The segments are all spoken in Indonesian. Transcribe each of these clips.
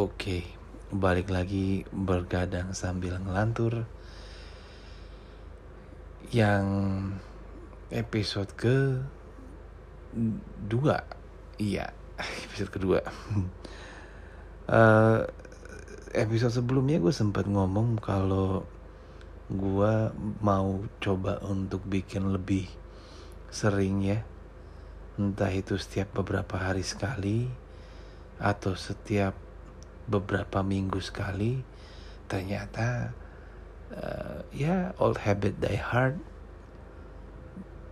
Oke, balik lagi bergadang sambil ngelantur. Yang episode kedua. Iya, episode kedua. Episode sebelumnya gue sempat ngomong kalau gue mau coba untuk bikin lebih sering ya. Entah itu setiap beberapa hari sekali atau setiap beberapa minggu sekali. Ternyata old habit die hard.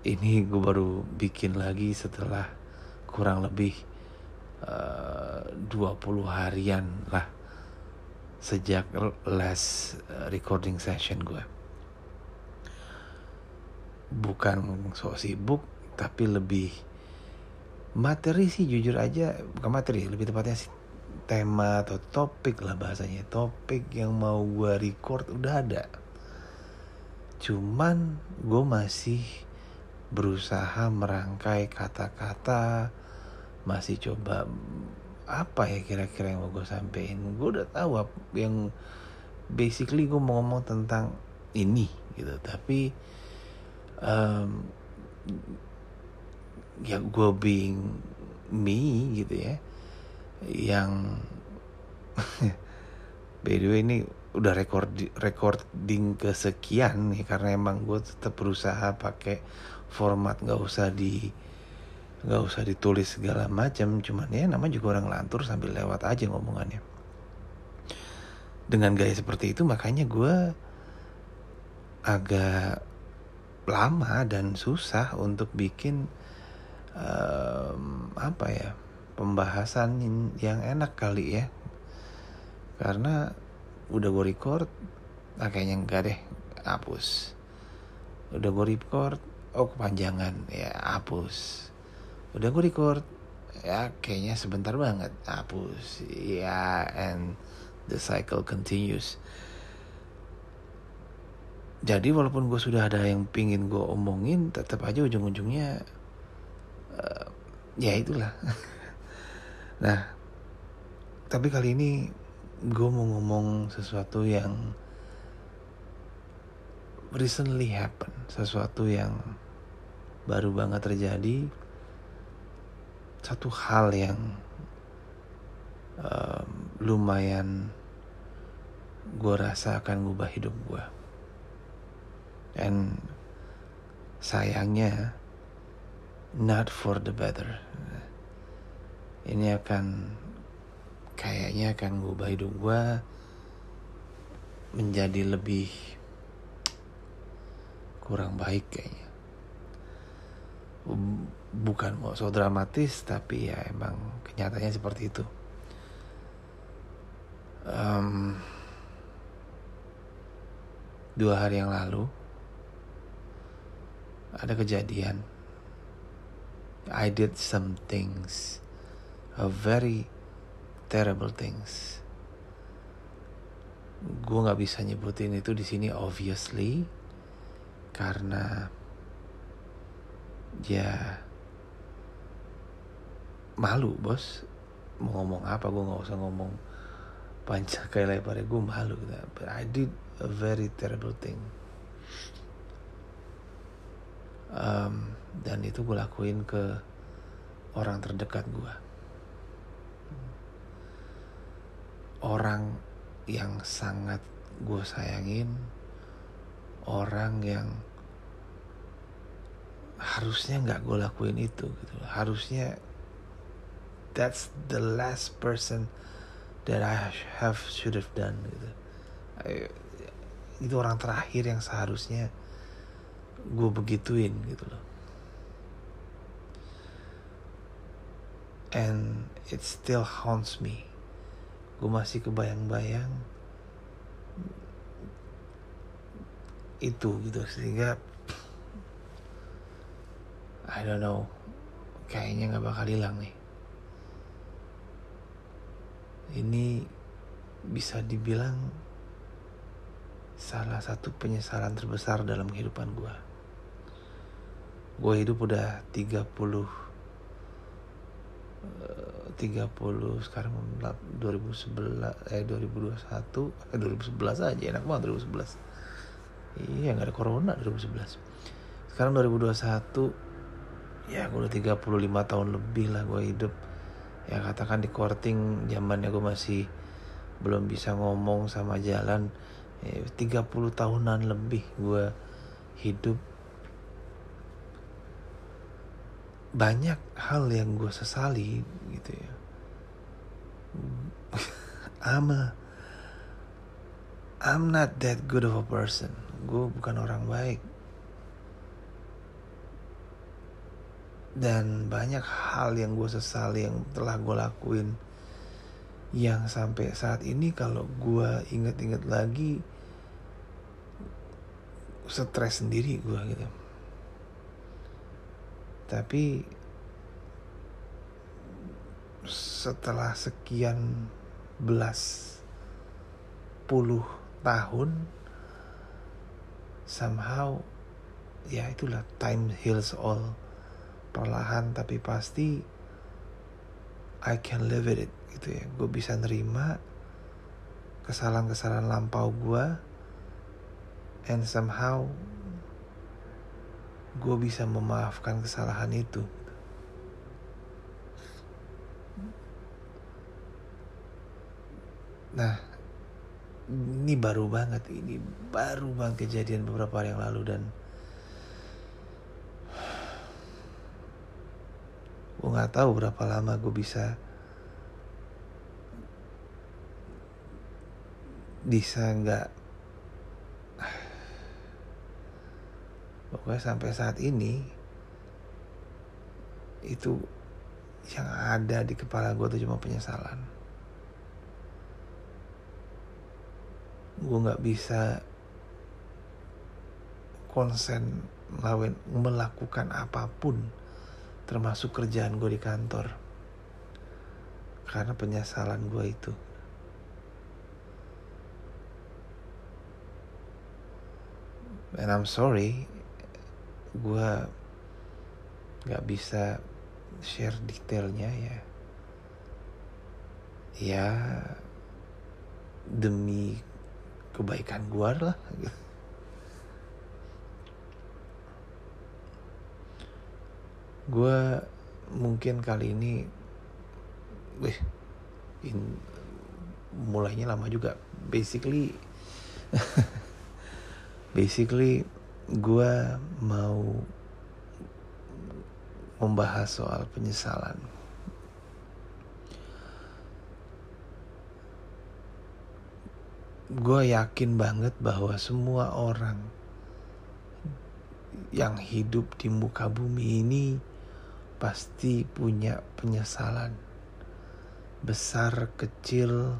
Ini gue baru bikin lagi setelah kurang lebih 20 harian lah sejak last recording session gue. Bukan sok sibuk, tapi lebih materi sih, jujur aja. Bukan materi, lebih tepatnya sih tema atau topik lah bahasanya. Topik yang mau gue record udah ada, cuman gue masih berusaha merangkai kata-kata. Masih coba apa ya kira-kira yang mau gue sampein. Gue udah tahu yang basically gue mau ngomong tentang ini gitu. Tapi ya gue being me gitu ya, yang by the way ini udah recording kesekian nih, karena emang gue tetap berusaha pakai format nggak usah ditulis segala macam, cuman ya namanya juga orang lantur sambil lewat aja ngomongannya. Dengan gaya seperti itu makanya gue agak lama dan susah untuk bikin pembahasan yang enak kali ya, karena udah gue record, kayaknya enggak deh, hapus. Udah gue record, kepanjangan, ya hapus. Udah gue record, ya kayaknya sebentar banget, hapus. Ya, and the cycle continues. Jadi walaupun gue sudah ada yang pingin gue omongin, tetap aja ujung-ujungnya ya itulah. Nah, tapi kali ini gue mau ngomong sesuatu yang recently happen, sesuatu yang baru banget terjadi, satu hal yang lumayan gue rasa akan ngubah hidup gue. And sayangnya not for the better. Ini kayaknya akan ngubah hidup gue menjadi lebih kurang baik kayaknya. Bukan mau so dramatis, tapi ya emang kenyataannya seperti itu. Dua hari yang lalu ada kejadian. I did some things. A very terrible things. Gue nggak bisa nyebutin itu di sini obviously, karena ya malu bos. Mau ngomong apa, gue nggak usah ngomong panjang kayak lebarnya, gue malu. But I did a very terrible thing. Dan itu gue lakuin ke orang terdekat gue. Orang yang sangat gue sayangin, orang yang harusnya gak gue lakuin itu gitu. Harusnya that's the last person that I should have done gitu. Itu orang terakhir yang seharusnya gue begituin gitu loh. And it still haunts me. Gue masih kebayang-bayang itu gitu, sehingga I don't know, kayaknya gak bakal hilang nih. Ini bisa dibilang salah satu penyesalan terbesar dalam kehidupan gue. Gue hidup udah 30 30 sekarang 2011 aja enak banget 2011. Iya, enggak ada corona 2011. Sekarang 2021 ya gue udah 35 tahun lebih lah gue hidup. Ya katakan di korting zamannya gue masih belum bisa ngomong sama jalan. 30 tahunan lebih gue hidup. Banyak hal yang gue sesali gitu ya. I'm not that good of a person. Gue bukan orang baik. Dan banyak hal yang gue sesali yang telah gue lakuin, yang sampai saat ini kalau gue inget-inget lagi stres sendiri gue gitu. Tapi setelah sekian belas puluh tahun, somehow ya itulah, time heals all. Perlahan tapi pasti I can live with it gitu ya. Gue bisa nerima kesalahan-kesalahan lampau gue, and somehow gue bisa memaafkan kesalahan itu. Nah, ini baru banget kejadian beberapa hari yang lalu, dan gue nggak tahu berapa lama gue bisa nggak. Pokoknya sampai saat ini itu yang ada di kepala gue tuh cuma penyesalan. Gue nggak bisa konsen melakukan apapun, termasuk kerjaan gue di kantor, karena penyesalan gue itu. And I'm sorry, gue gak bisa share detailnya ya. Ya demi kebaikan gue lah. Gue mungkin kali ini mulainya lama juga. Basically gue mau membahas soal penyesalan. Gue yakin banget bahwa semua orang yang hidup di muka bumi ini pasti punya penyesalan, besar, kecil,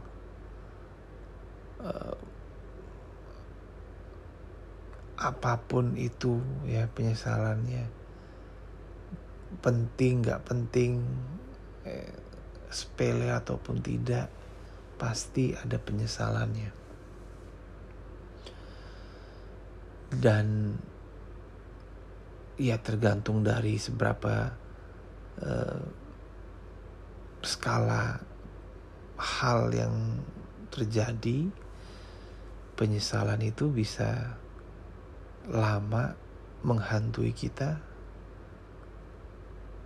apapun itu ya penyesalannya, penting nggak penting, sepele ataupun tidak, pasti ada penyesalannya. Dan ya tergantung dari seberapa skala hal yang terjadi, penyesalan itu bisa lama menghantui kita,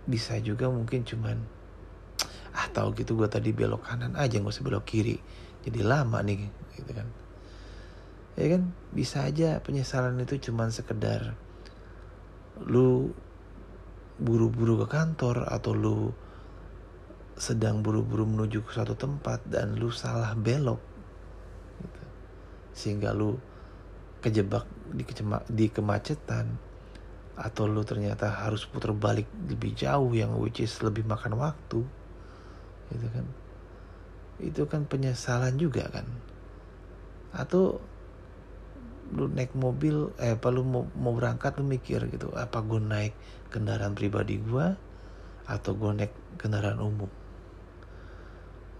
bisa juga mungkin cuman tahu gitu, gue tadi belok kanan aja, nggak usah belok kiri, jadi lama nih gitu kan ya kan. Bisa aja penyesalan itu cuman sekedar lu buru-buru ke kantor, atau lu sedang buru-buru menuju ke suatu tempat dan lu salah belok gitu, sehingga lu kejebak di kemacetan, atau lu ternyata harus putar balik lebih jauh yang which is lebih makan waktu gitu kan. Itu kan penyesalan juga kan. Atau lu naik mobil, lu mau berangkat, lu mikir gitu, apa gue naik kendaraan pribadi gue atau gue naik kendaraan umum,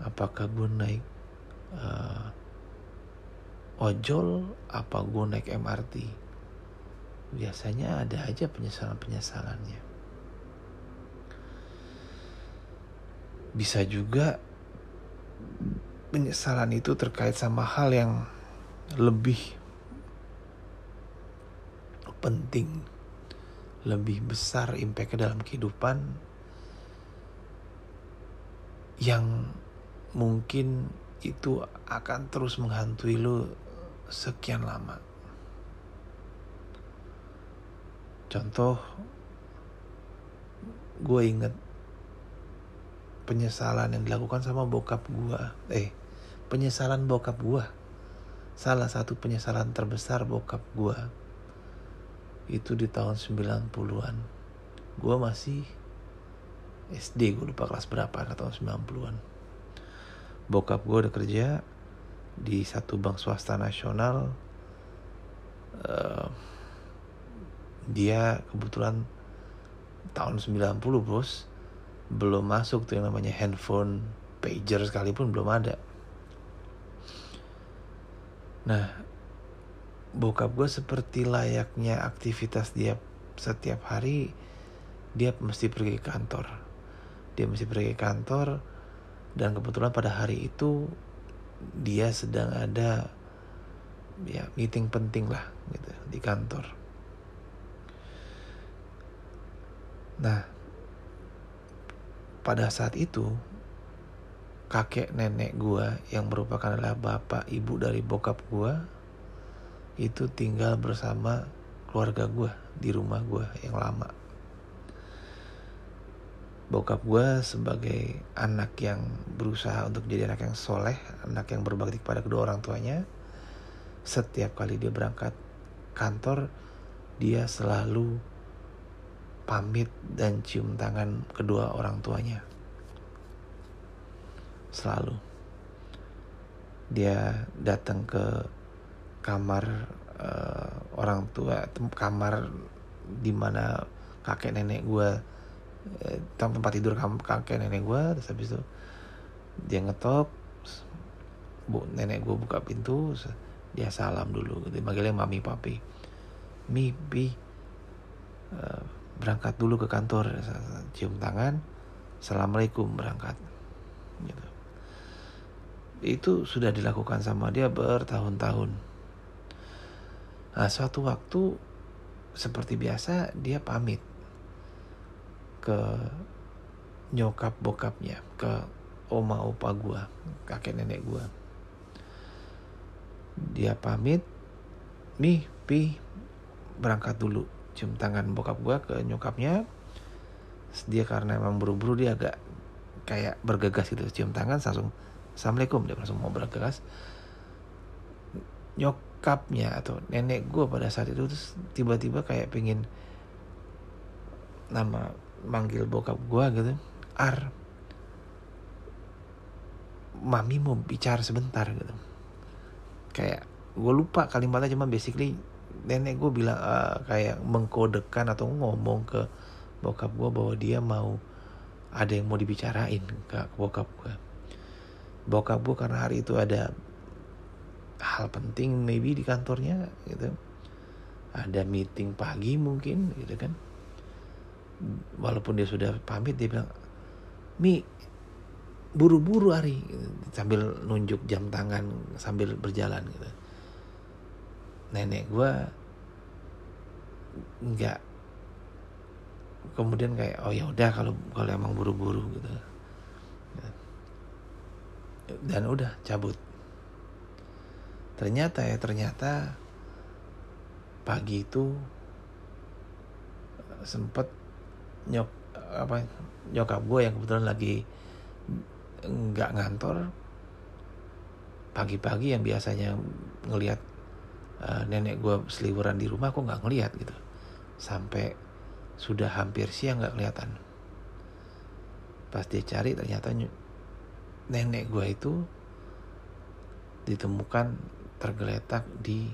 apakah gue naik ojol, apa gue naik MRT. Biasanya ada aja penyesalan-penyesalannya. Bisa juga penyesalan itu terkait sama hal yang lebih penting, lebih besar impact-nya dalam kehidupan, yang mungkin itu akan terus menghantui lu sekian lama. Contoh, gue inget penyesalan yang dilakukan sama bokap gua. Penyesalan bokap gua. Salah satu penyesalan terbesar bokap gua. Itu di tahun 90-an. Gua masih SD, gua lupa kelas berapa, tahun 90-an. Bokap gua udah kerja di satu bank swasta nasional. Dia kebetulan tahun 90, bos. Belum masuk tuh yang namanya handphone, pager sekalipun belum ada. Nah, bokap gue seperti layaknya aktivitas dia setiap hari, dia mesti pergi ke kantor. Dan kebetulan pada hari itu dia sedang ada ya meeting penting lah gitu di kantor. Nah, pada saat itu, kakek nenek gua yang merupakan adalah bapak ibu dari bokap gua itu tinggal bersama keluarga gua di rumah gua yang lama. Bokap gua sebagai anak yang berusaha untuk jadi anak yang soleh, anak yang berbakti kepada kedua orang tuanya, setiap kali dia berangkat kantor, dia selalu pamit dan cium tangan kedua orang tuanya. Selalu. Dia datang ke kamar orang tua, kamar di mana kakek nenek gue, tempat tidur kakek nenek gue. Terus habis itu dia ngetok, nenek gue buka pintu, dia salam dulu. Dia manggilnya mami papi. Mipi. Berangkat dulu ke kantor, cium tangan, assalamualaikum, berangkat gitu. Itu sudah dilakukan sama dia bertahun-tahun. Nah, suatu waktu seperti biasa dia pamit ke nyokap bokapnya, ke oma opa gua, kakek nenek gua. Dia pamit, "Mi, Pi, berangkat dulu." Cium tangan bokap gue ke nyokapnya. Dia karena emang buru-buru, dia agak kayak bergegas gitu. Cium tangan langsung assalamualaikum, dia langsung mau bergegas. Nyokapnya atau nenek gue pada saat itu terus tiba-tiba kayak pengen manggil bokap gue gitu, mami mau bicara sebentar gitu. Kayak gue lupa kalimatnya, cuma basically nenek gue bilang kayak mengkodekan atau ngomong ke bokap gue bahwa dia mau ada yang mau dibicarain ke bokap gue. Bokap gue karena hari itu ada hal penting maybe di kantornya gitu. Ada meeting pagi mungkin gitu kan. Walaupun dia sudah pamit, dia bilang, "Mi, buru-buru hari," gitu, sambil nunjuk jam tangan sambil berjalan gitu. Nenek gue nggak kemudian kayak, "Oh ya udah kalau emang buru-buru gitu," dan udah cabut. Ternyata pagi itu sempet nyokap gue yang kebetulan lagi nggak ngantor, pagi-pagi yang biasanya ngelihat nenek gue seliburan di rumah, aku gak ngeliat gitu. Sampai sudah hampir siang gak kelihatan. Pas dia cari, ternyata nenek gue itu ditemukan tergeletak di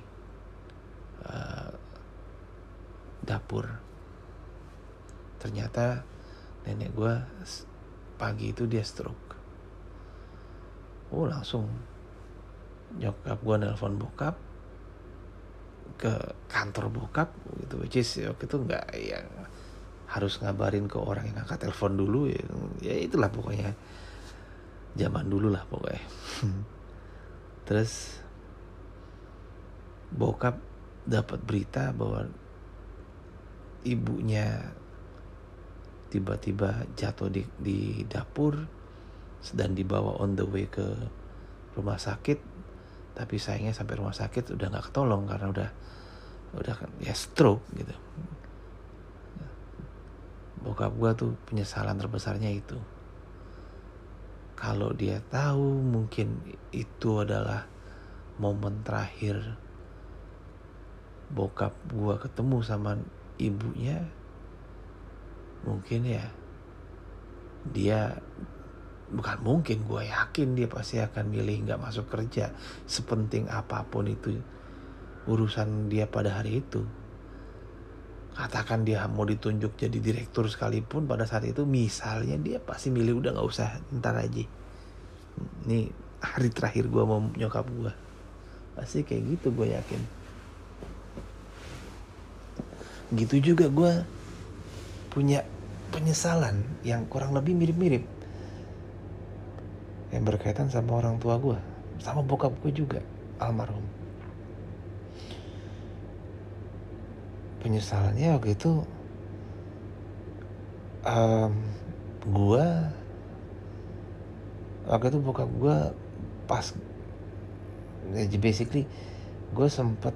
dapur. Ternyata nenek gue pagi itu dia stroke. Langsung nyokap gue nelpon bokap ke kantor bokap gitu, which is waktu itu nggak yang harus ngabarin ke orang yang angkat telepon dulu ya itulah pokoknya zaman dulu lah pokoknya. Terus bokap dapat berita bahwa ibunya tiba-tiba jatuh di dapur, sedang dibawa on the way ke rumah sakit. Tapi sayangnya sampai rumah sakit udah nggak ketolong karena udah ya stroke gitu. Bokap gua tuh penyesalan terbesarnya itu. Kalau dia tahu mungkin itu adalah momen terakhir bokap gua ketemu sama ibunya, mungkin ya dia gua yakin dia pasti akan milih nggak masuk kerja, sepenting apapun itu urusan dia pada hari itu. Katakan dia mau ditunjuk jadi direktur sekalipun pada saat itu misalnya, dia pasti milih udah gak usah, ntar aja, ini hari terakhir gue mau nyokap gue, pasti kayak gitu gue yakin. Gitu juga gue punya penyesalan yang kurang lebih mirip-mirip yang berkaitan sama orang tua gue, sama bokap gue juga almarhum. Penyesalannya waktu itu bokap gue pas basically gue sempet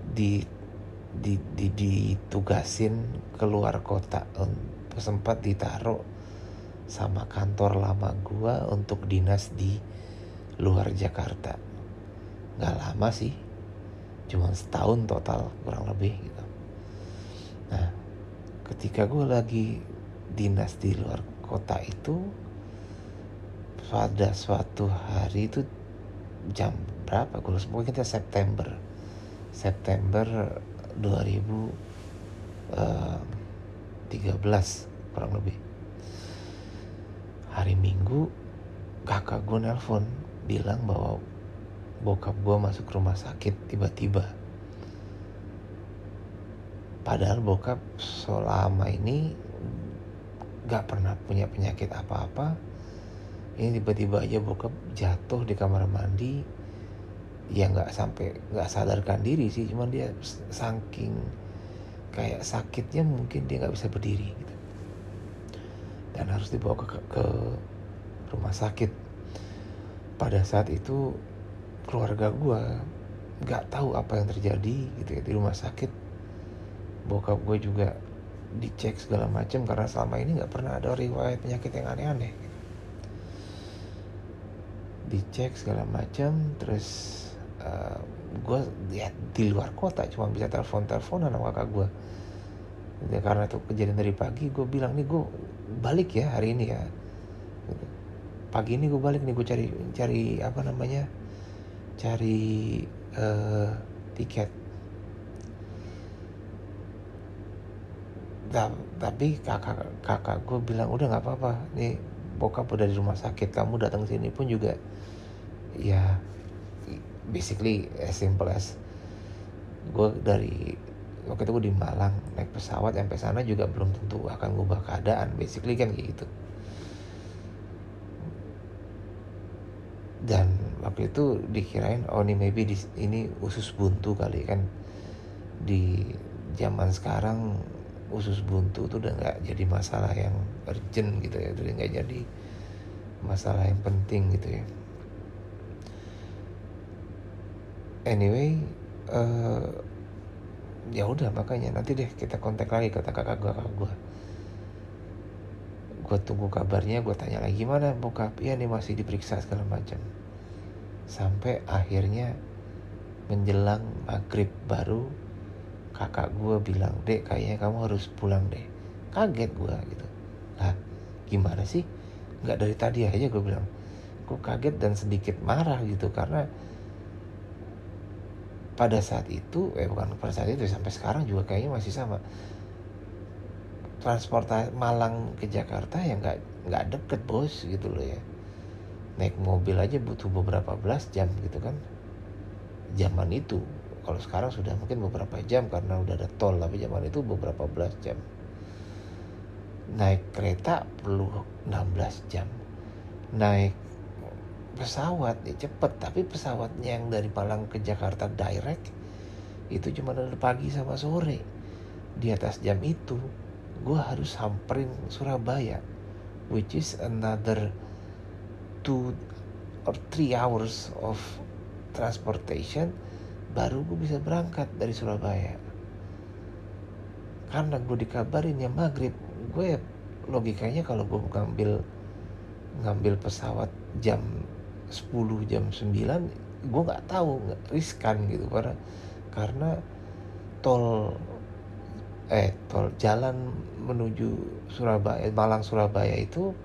ditugasin keluar kota, sempat ditaruh sama kantor lama gue untuk dinas di luar Jakarta. Gak lama sih, cuma setahun total kurang lebih gitu. Nah, ketika gue lagi dinas di luar kota itu, pada suatu hari itu jam berapa? Gue lupa, mungkin kita September 2013 kurang lebih. Hari Minggu, kakak gue nelpon bilang bahwa bokap gue masuk rumah sakit tiba-tiba. Padahal bokap selama ini gak pernah punya penyakit apa-apa. Ini tiba-tiba aja bokap jatuh di kamar mandi. Ya gak sampai gak sadarkan diri sih, cuman dia saking kayak sakitnya mungkin dia gak bisa berdiri gitu. Dan harus dibawa ke rumah sakit. Pada saat itu keluarga gua gak tahu apa yang terjadi gitu ya, di rumah sakit. Bokap gue juga dicek segala macam karena selama ini nggak pernah ada riwayat penyakit yang aneh-aneh. Dicek segala macam, terus gue ya di luar kota, cuma bisa telepon-teleponan sama kakak gue. Ya, karena itu kejadian dari pagi, gue bilang nih gue balik ya hari ini ya. Gitu. Pagi ini gue balik nih, gue cari tiket. Tapi kakak gue bilang udah nggak apa-apa, nih bokap udah di rumah sakit, kamu datang sini pun juga ya basically as simple as gue dari waktu itu gue di Malang naik pesawat sampai sana juga belum tentu akan ngubah keadaan, basically kan kayak gitu. Dan waktu itu dikirain ini usus buntu kali kan, di zaman sekarang usus buntu tuh udah gak jadi masalah yang urgent gitu ya, udah gak jadi masalah yang penting gitu ya. Anyway, ya udah makanya nanti deh kita kontak lagi, kata kakak gue. Gue tunggu kabarnya, gue tanya lagi gimana bokap, ya nih masih diperiksa segala macam. Sampai akhirnya menjelang maghrib baru kakak gue bilang, dek kayaknya kamu harus pulang deh. Kaget gue gitu. Lah gimana sih? Gak dari tadi aja gue bilang. Gue kaget dan sedikit marah gitu. Karena pada saat itu, sampai sekarang juga kayaknya masih sama. Transportasi Malang ke Jakarta ya gak deket bos gitu loh ya. Naik mobil aja butuh beberapa belas jam gitu kan. Zaman itu. Kalau sekarang sudah mungkin beberapa jam karena udah ada tol, tapi zaman itu beberapa belas jam. Naik kereta perlu 16 jam. Naik pesawat ya cepet, tapi pesawatnya yang dari Malang ke Jakarta direct itu cuma dari pagi sama sore. Di atas jam itu gue harus samperin Surabaya, which is another 2 or 3 hours of transportation baru gue bisa berangkat dari Surabaya. Karena gue dikabarin ya maghrib, gue logikanya kalau gue ngambil pesawat jam 10 jam 9 gue nggak tahu, riskan gitu, karena tol jalan menuju Surabaya, Malang Surabaya itu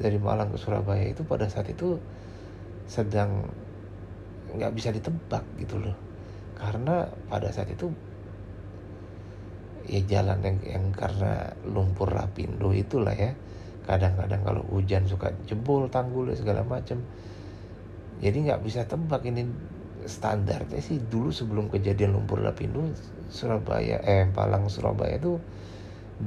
dari Malang ke Surabaya itu pada saat itu sedang nggak bisa ditebak gitu loh, karena pada saat itu ya jalan yang karena lumpur Rapindo itulah ya, kadang-kadang kalau hujan suka jebol tanggul segala macam, jadi nggak bisa tebak. Ini standarnya sih dulu sebelum kejadian lumpur Lapindo, Malang Surabaya itu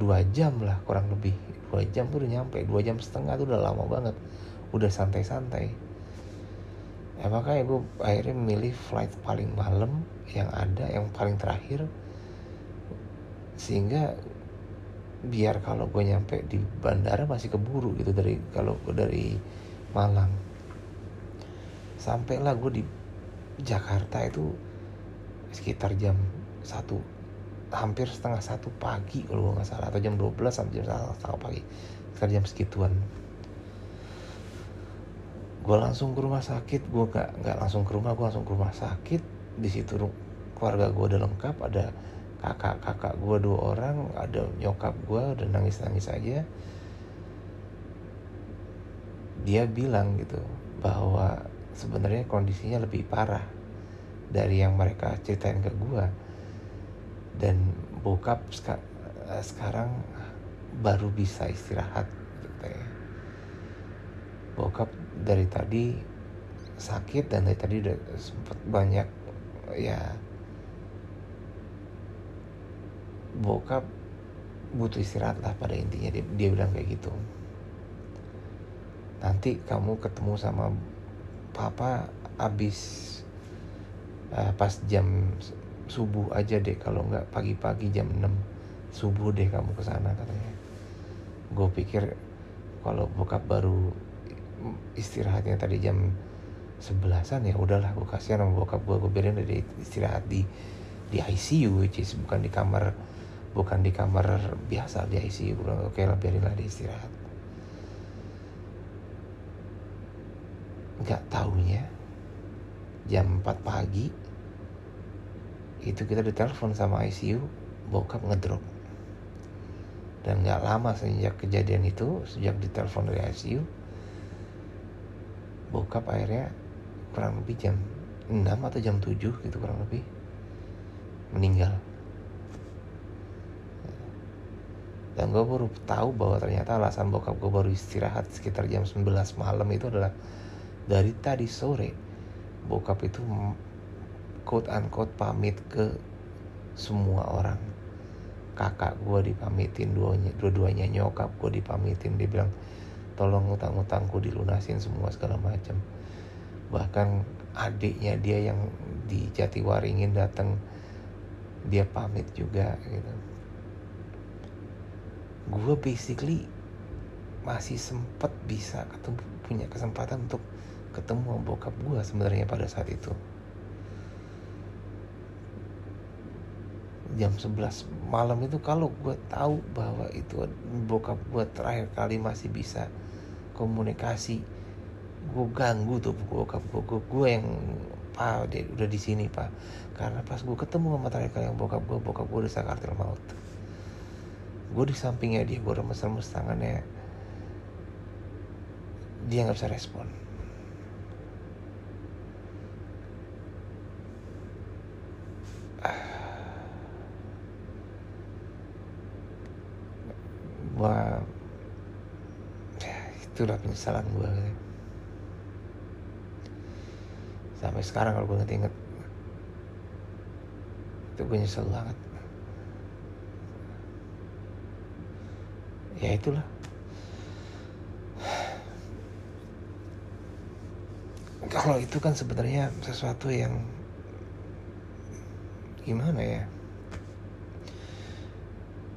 2 jam lah kurang lebih, 2 jam tuh udah nyampe, 2 jam setengah tuh udah lama banget, udah santai-santai ya. Makanya gue akhirnya memilih flight paling malam yang ada, yang paling terakhir, sehingga biar kalau gue nyampe di bandara masih keburu gitu. Kalau gue dari Malang, sampailah gue di Jakarta itu sekitar jam 1, hampir setengah 1 pagi kalau gue gak salah, atau jam 12 sampai jam 1 pagi, sekitar jam segituan. Gue langsung ke rumah sakit, gue gak langsung ke rumah, gue langsung ke rumah sakit. Di situ keluarga gue udah lengkap, ada kakak gue 2 orang, ada nyokap gue udah nangis aja. Dia bilang gitu bahwa sebenarnya kondisinya lebih parah dari yang mereka ceritain ke gue, dan bokap sekarang baru bisa istirahat gitu ya. Bokap dari tadi sakit, dan dari tadi udah sempet banyak ya, bokap butuh istirahat lah pada intinya, dia bilang kayak gitu. Nanti kamu ketemu sama papa abis pas jam subuh aja deh, kalau nggak pagi-pagi jam 6 subuh deh kamu kesana katanya. Gue pikir kalau bokap baru istirahatnya tadi jam 11-an ya udahlah, gue kasihan sama bokap gue biarin dia istirahat di ICU, which is bukan di kamar biasa, di ICU. Oke lah, biarinlah dia istirahat. Gak taunya jam 4 pagi itu kita ditelepon sama ICU, bokap ngedrop. Dan gak lama sejak kejadian itu, sejak ditelepon dari ICU, bokap akhirnya kurang lebih jam 6 atau jam 7 gitu kurang lebih meninggal. Dan gue baru tahu bahwa ternyata alasan bokap gue baru istirahat sekitar jam 11 malam itu adalah dari tadi sore bokap itu quote unquote pamit ke semua orang. Kakak gue dipamitin, dua-duanya nyokap gue dipamitin. Dia bilang tolong utang-utangku dilunasin semua segala macam. Bahkan adiknya dia yang di Jatiwaringin datang, dia pamit juga gitu. Gue basically masih sempat bisa ketemu, punya kesempatan untuk ketemu bokap gue sebenarnya pada saat itu. Jam 11 malam itu kalau gue tahu bahwa itu bokap gue terakhir kali masih bisa komunikasi, gue ganggu tuh bokap gue. Gue yang, "Pa, dia udah di sini, Pa." Karena pas gue ketemu sama terakhir kali yang bokap gue udah sakaratul maut. Gue di sampingnya dia, gue remes-remes tangannya, dia gak bisa respon. Wah, ya itulah penyesalan gue gitu. Sampai sekarang kalau gue inget-inget itu gue nyesel banget. Ya itulah kalau itu kan sebenarnya sesuatu yang gimana ya,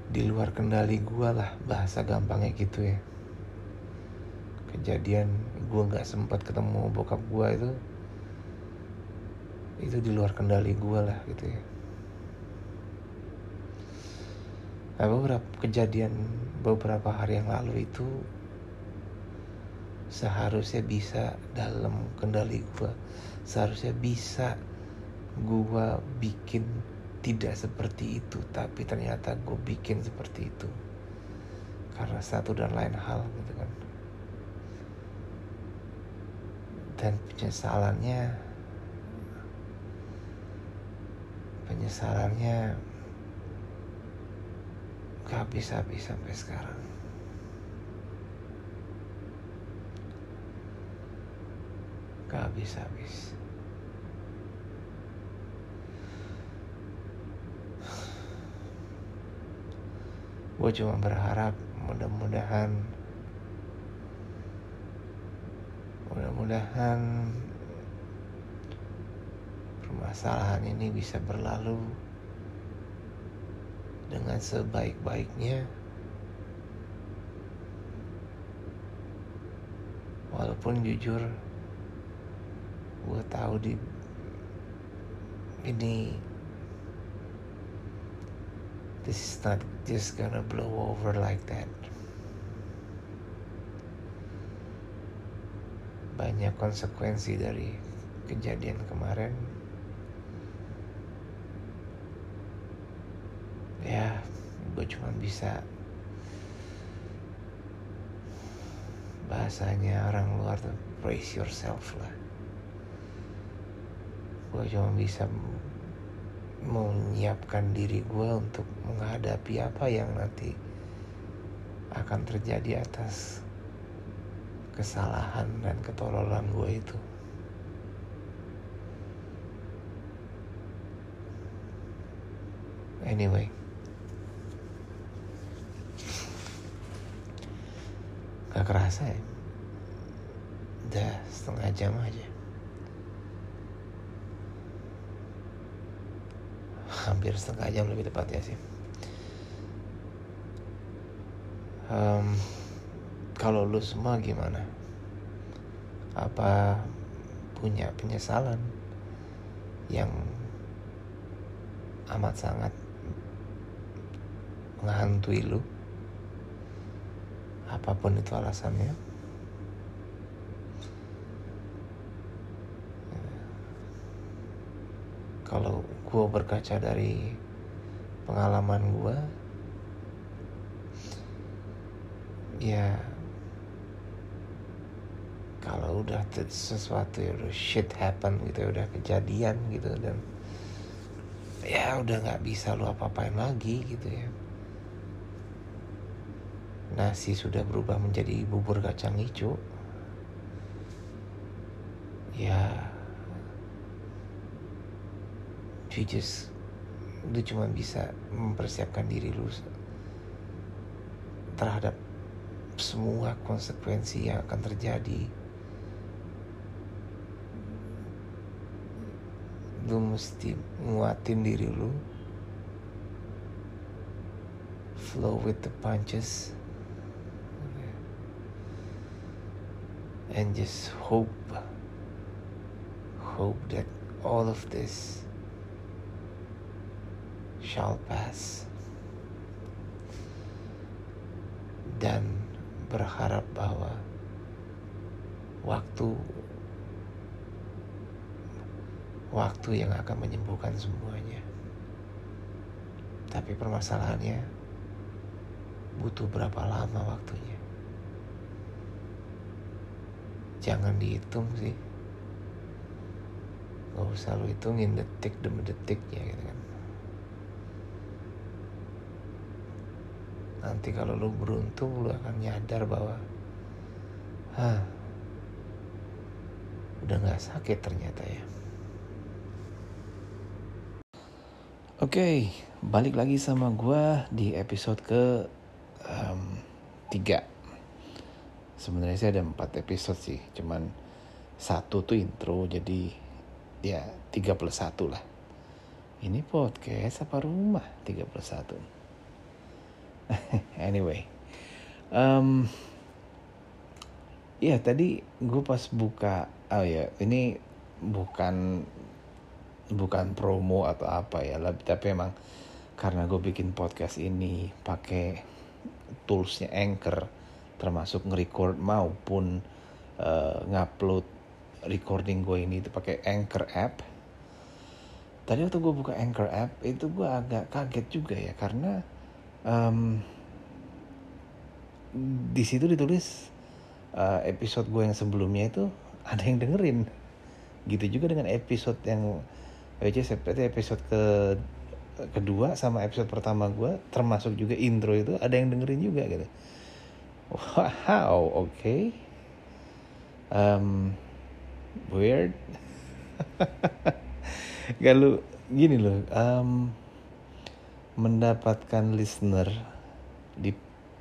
di luar kendali gue lah, bahasa gampangnya gitu ya. Kejadian gue gak sempat ketemu bokap gue itu di luar kendali gue lah gitu ya. Nah, beberapa hari yang lalu itu seharusnya bisa dalam kendali gue, seharusnya bisa gue bikin tidak seperti itu, tapi ternyata gue bikin seperti itu karena satu dan lain hal gitu kan. Dan penyesalannya gak habis-habis sampai sekarang. Gak habis-habis. Gue cuma berharap mudah-mudahan permasalahan ini bisa berlalu dengan sebaik-baiknya, walaupun jujur gue tahu this is not just gonna blow over like that. Banyak konsekuensi dari kejadian kemarin. Ya, gue cuma bisa, bahasanya orang luar tuh, brace yourself lah. Gue cuma bisa menyiapkan diri gue untuk menghadapi apa yang nanti akan terjadi atas kesalahan dan ketololan gue itu. Anyway, gak kerasa ya, udah 1/2 jam aja, hampir 1/2 jam lebih tepatnya sih. Kalau lu semua gimana? Apa punya penyesalan yang amat sangat menghantui lu? Apapun itu alasannya, kalau gue berkaca dari pengalaman gue, ya kalau udah sesuatu ya udah shit happen gitu, udah kejadian gitu, dan ya udah nggak bisa lu apa-apain lagi gitu ya. Nasi sudah berubah menjadi bubur kacang hijau, ya lu cuma bisa mempersiapkan diri lu terhadap semua konsekuensi yang akan terjadi. Lu mesti nguatin diri lu, flow with the punches, and just hope that all of this shall pass, dan berharap bahwa waktu yang akan menyembuhkan semuanya. Tapi permasalahannya, butuh berapa lama waktunya? Jangan dihitung sih, gak usah lu hitungin detik demi detiknya gitu kan. Nanti kalau lu beruntung, lu akan nyadar bahwa udah gak sakit ternyata ya. Oke, balik lagi sama gue di episode ke 3. Sebenarnya sih ada 4 episode sih, cuman Satu tuh intro, jadi ya 3+1 lah. Ini podcast apa rumah 3+1? Anyway. Ya tadi gue pas buka, ini bukan promo atau apa ya. Tapi emang karena gue bikin podcast ini pakai toolsnya Anchor, termasuk nge-record maupun ngupload recording gue ini itu pakai Anchor app. Tadi waktu gue buka Anchor app itu gue agak kaget juga ya, karena di situ ditulis episode gue yang sebelumnya itu ada yang dengerin. Gitu juga dengan episode yang episode kedua sama episode pertama gue, termasuk juga intro itu ada yang dengerin juga gitu. Wow, okay. Weird. Gak lu gini loh, mendapatkan listener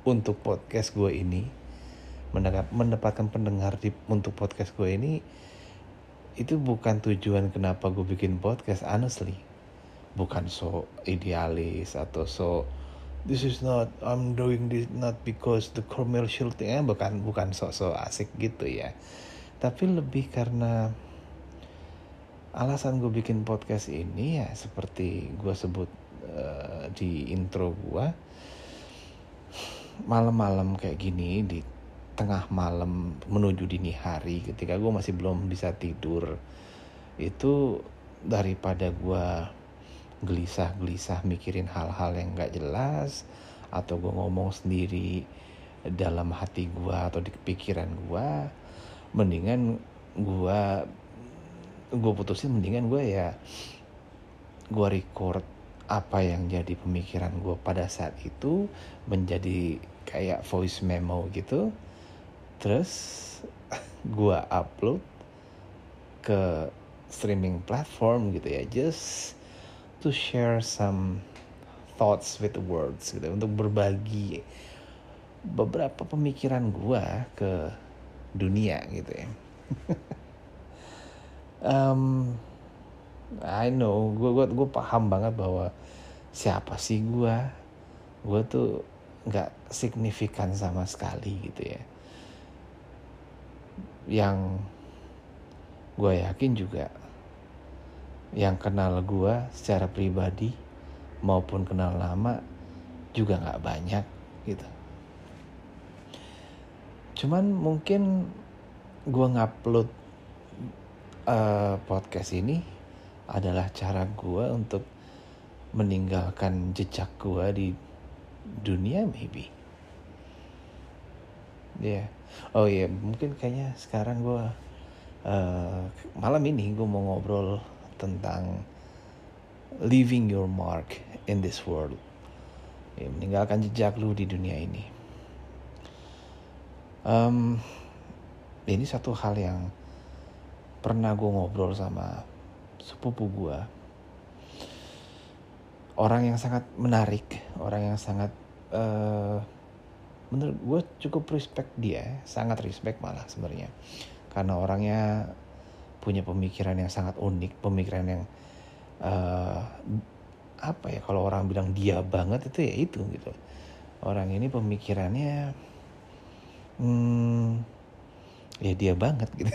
untuk podcast gue ini, mendapatkan pendengar untuk podcast gue ini, itu bukan tujuan kenapa gue bikin podcast, honestly. Bukan so idealis atau so this is not, I'm doing this not because the commercial thing, bukan so asik gitu ya. Tapi lebih karena alasan gue bikin podcast ini ya seperti gue sebut di intro gue. Malam-malam kayak gini, di tengah malam menuju dini hari, ketika gue masih belum bisa tidur, itu daripada gue gelisah-gelisah mikirin hal-hal yang gak jelas, atau gue ngomong sendiri dalam hati gue atau di pikiran gue, mendingan gue putusin gue record apa yang jadi pemikiran gue pada saat itu menjadi kayak voice memo gitu, terus gue upload ke streaming platform gitu ya, just to share some thoughts with the world gitu, untuk berbagi beberapa pemikiran gue ke dunia gitu ya. I know, gue paham banget bahwa siapa sih gue tuh nggak signifikan sama sekali gitu ya. Yang gue yakin juga yang kenal gue secara pribadi maupun kenal lama juga nggak banyak gitu. Cuman mungkin gue ngupload podcast ini adalah cara gue untuk meninggalkan jejak gue di dunia maybe. Ya, yeah. Oh ya, yeah. Mungkin kayaknya sekarang gue malam ini gue mau ngobrol tentang leaving your mark in this world. Ya, meninggalkan jejak lu di dunia ini. Ini satu hal yang pernah gue ngobrol sama sepupu gue, orang yang sangat menarik, orang yang sangat menurut gue cukup respect dia, sangat respect malah sebenarnya, karena orangnya punya pemikiran yang sangat unik, pemikiran yang kalau orang bilang dia banget itu ya itu gitu. Orang ini pemikirannya ya dia banget gitu.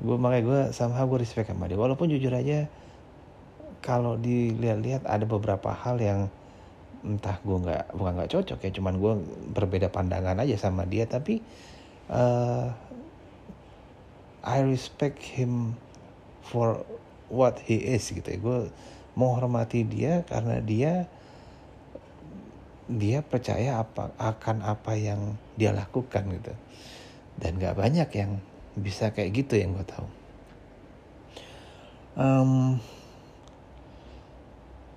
Makanya gue somehow gue respect sama dia, walaupun jujur aja kalau dilihat-lihat ada beberapa hal yang entah gue nggak cocok ya, cuman gue berbeda pandangan aja sama dia, tapi I respect him for what he is gitu ya. Gue menghormati dia karena dia percaya akan apa yang dia lakukan gitu, dan nggak banyak yang bisa kayak gitu yang gue tahu.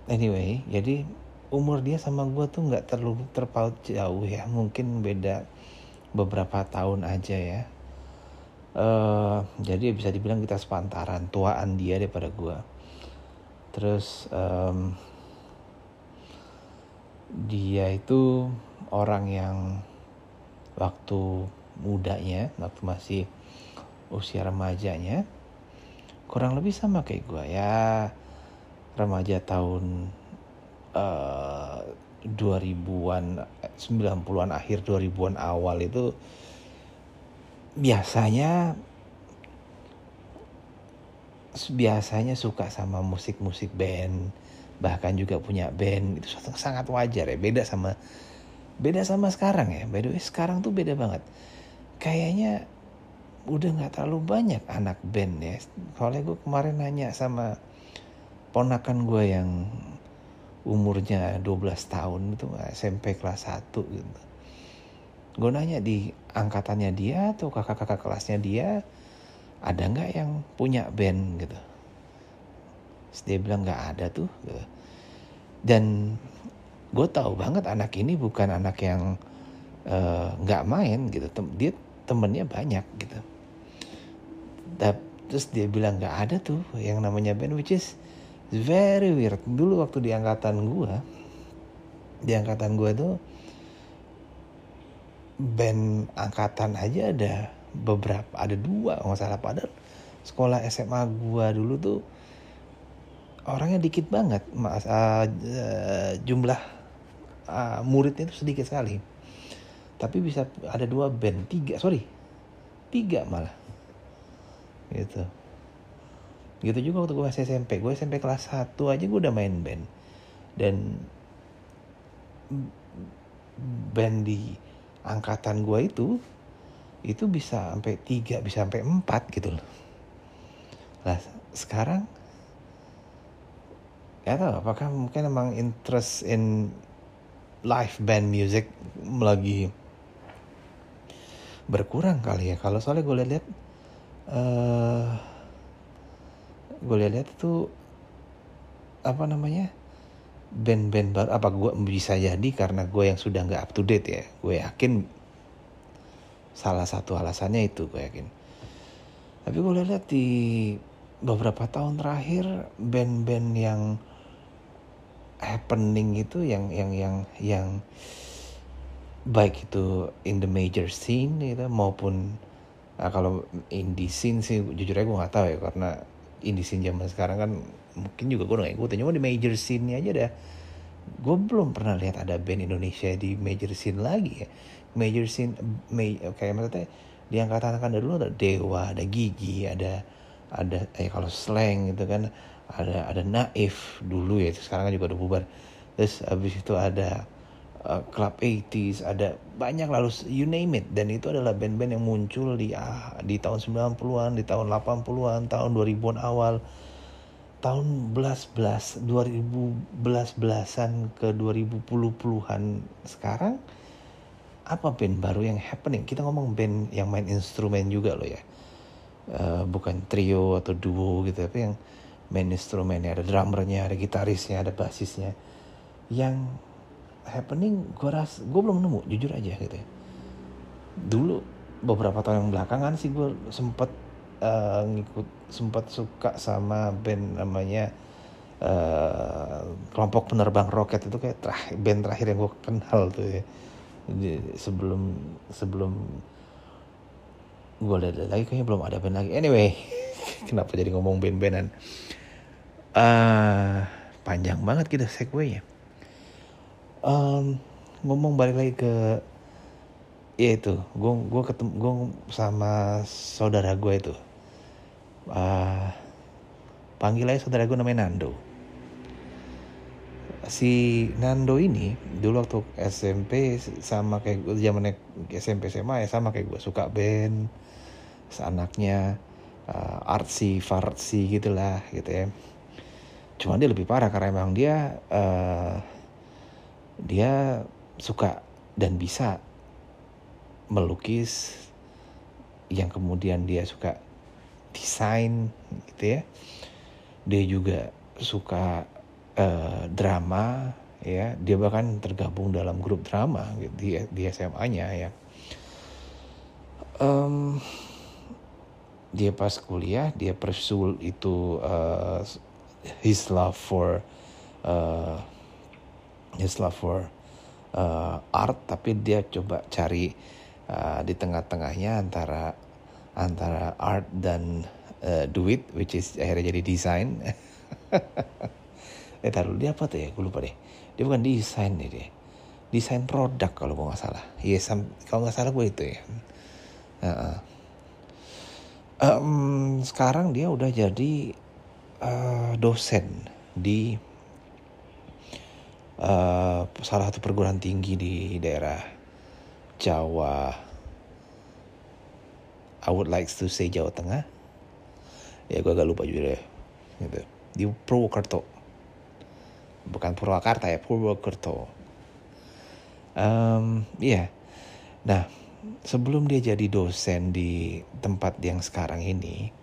Anyway, jadi umur dia sama gue tuh nggak terlalu terpaut jauh ya, mungkin beda beberapa tahun aja ya. Jadi bisa dibilang kita sepantaran, tuaan dia daripada gue. Terus dia itu orang yang waktu mudanya, waktu masih usia remajanya, kurang lebih sama kayak gue ya, remaja tahun 2000-an, 90-an akhir 2000-an awal itu biasanya suka sama musik-musik band, bahkan juga punya band. Itu sangat wajar ya, beda sama sekarang ya. By the way, sekarang tuh beda banget. Kayaknya udah nggak terlalu banyak anak band ya. Soalnya gue kemarin nanya sama ponakan gue yang umurnya 12 tahun itu SMP kelas 1 gitu. Gue nanya di angkatannya dia atau kakak-kakak kelasnya dia ada nggak yang punya band gitu. Terus dia bilang nggak ada tuh. Gitu. Dan gue tahu banget anak ini bukan anak yang nggak main gitu. Dia temennya banyak gitu. Terus dia bilang nggak ada tuh yang namanya band, which is very weird. Dulu waktu di angkatan gue tuh band angkatan aja ada dua nggak salah, padahal sekolah SMA gue dulu tuh orangnya dikit banget, jumlah muridnya itu sedikit sekali, tapi bisa ada tiga malah gitu juga waktu gue masih SMP. Gue SMP kelas 1 aja gue udah main band. Dan band di angkatan gue itu bisa sampai 3, bisa sampai 4 gitu loh. Nah, sekarang gak tahu apakah mungkin emang interest in live band music lagi berkurang kali ya. Kalau soalnya gue lihat itu apa namanya, band-band baru, apa gue bisa jadi karena gue yang sudah nggak up to date ya. Gue yakin salah satu alasannya itu, gue yakin. Tapi gue lihat di beberapa tahun terakhir band-band yang happening itu yang baik itu in the major scene gitu maupun kalau indie scene sih jujur aja gue nggak tahu ya, karena indie scene zaman sekarang kan mungkin juga gue gak ikutin. Cuma di major scene-nya aja dah, gue belum pernah lihat ada band Indonesia di major scene lagi ya. Major scene kayak maksudnya di angkatan-angkatan dulu ada Dewa, ada Gigi, ada kalau Slang gitu kan, ada Naif dulu ya, sekarang kan juga udah bubar. Terus abis itu ada Club 80s, ada banyak lalu you name it. Dan itu adalah band-band yang muncul di tahun 90-an, di tahun 80-an, tahun 2000-an awal, tahun 2010-an ke 2010-an. Sekarang apa band baru yang happening? Kita ngomong band yang main instrumen juga loh ya, bukan trio atau duo gitu, tapi yang main instrumennya, ada drummernya, ada gitarisnya, ada basisnya. Yang happening gue belum nemu jujur aja gitu ya. Dulu beberapa tahun yang belakangan sih gue sempat suka sama band namanya Kelompok Penerbang Roket. Itu kayak band terakhir yang gue kenal tuh ya. Sebelum gue lihat lagi kayaknya belum ada band lagi. Anyway, kenapa jadi ngomong band-bandan? Panjang banget kita segue-nya. Ngomong balik lagi ke ya itu, gue ketemu gue sama saudara gue itu, panggil aja saudara gue namanya Nando. Si Nando ini dulu waktu SMP sama kayak gue, zamannya SMP SMA ya, sama kayak gue suka band, anaknya artsy fartsy gitulah gitu ya. Cuman dia lebih parah karena emang dia suka dan bisa melukis, yang kemudian dia suka desain gitu ya. Dia juga suka drama ya. Dia bahkan tergabung dalam grup drama gitu, di SMA-nya ya. Dia pas kuliah dia pursue itu his love for art, tapi dia coba cari di tengah-tengahnya antara antara art dan duit, which is akhirnya jadi desain. Taruh dia apa tuh ya, gue lupa deh. Dia bukan desain nih dia, desain produk kalau gue nggak salah. Iya, kalau nggak salah gue itu ya. Sekarang dia udah jadi dosen di salah satu perguruan tinggi di daerah Jawa. I would like to say Jawa Tengah. Ya gue agak lupa juga deh. Gitu. Di Purwokerto. Bukan Purwakarta ya, Purwokerto. Iya. Nah, sebelum dia jadi dosen di tempat yang sekarang ini,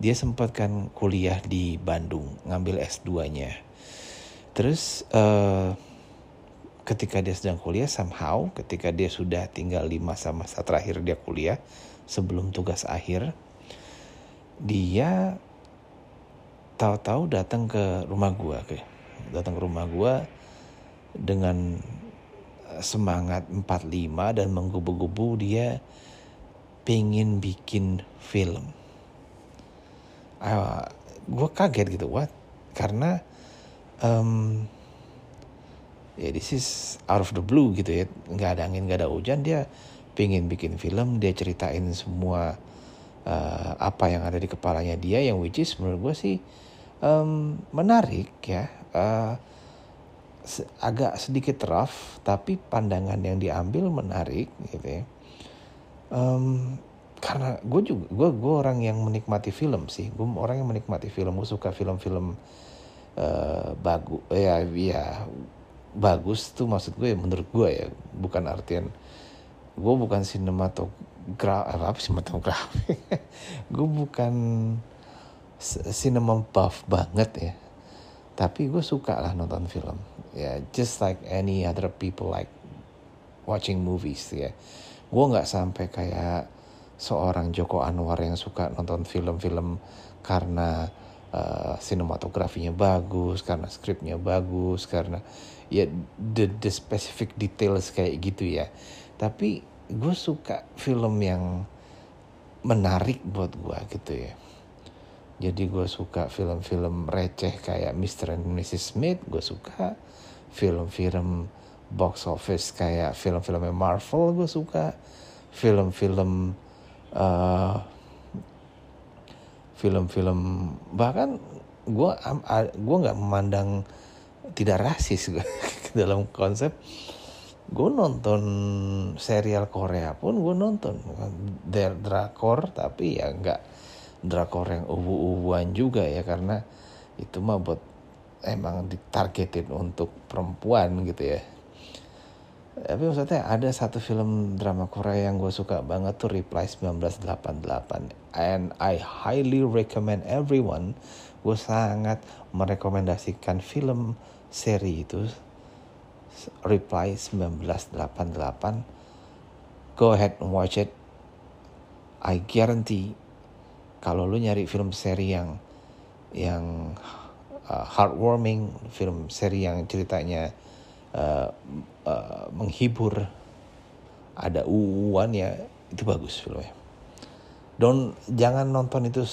dia sempat kan kuliah di Bandung, ngambil S2-nya. Terus ketika dia sedang kuliah, somehow ketika dia sudah tinggal di masa-masa terakhir dia kuliah, sebelum tugas akhir, dia tahu-tahu datang ke rumah gua, dengan semangat 45 dan menggebu-gebu dia pengen bikin film. Gue kaget gitu, what? Karena this is out of the blue gitu ya, nggak ada angin, nggak ada hujan, dia pengen bikin film, dia ceritain semua apa yang ada di kepalanya dia, yang which is menurut gue sih menarik ya. Agak sedikit rough, tapi pandangan yang diambil menarik gitu ya. Karena gue orang yang menikmati film sih. Gue orang yang menikmati film. Gue suka film-film bagus. Ya bagus tuh maksud gue, menurut gue ya. Bukan artian gue bukan sinematografi. Gue bukan cinema buff banget ya. Tapi gue suka lah nonton film. Ya, just like any other people like watching movies ya. Gue nggak sampai kayak seorang Joko Anwar yang suka nonton film-film karena sinematografinya bagus, karena skripnya bagus, karena ya the specific details kayak gitu ya. Tapi gue suka film yang menarik buat gue gitu ya. Jadi gue suka film-film receh kayak Mr. and Mrs. Smith, gue suka film-film box office kayak film-filmnya Marvel, gue suka film-film bahkan gue nggak memandang, tidak rasis gue dalam konsep. Gue nonton serial Korea pun gue nonton, drakor, tapi ya nggak drakor yang ubu-ubuan juga ya, karena itu mah buat emang ditargetin untuk perempuan gitu ya. Tapi maksudnya ada satu film drama Korea yang gue suka banget tuh Reply 1988. And I highly recommend everyone. Gue sangat merekomendasikan film seri itu, Reply 1988. Go ahead and watch it. I guarantee kalau lu nyari film seri yang heartwarming, film seri yang ceritanya menghibur, ada uuan ya, itu bagus filmnya. Jangan nonton itu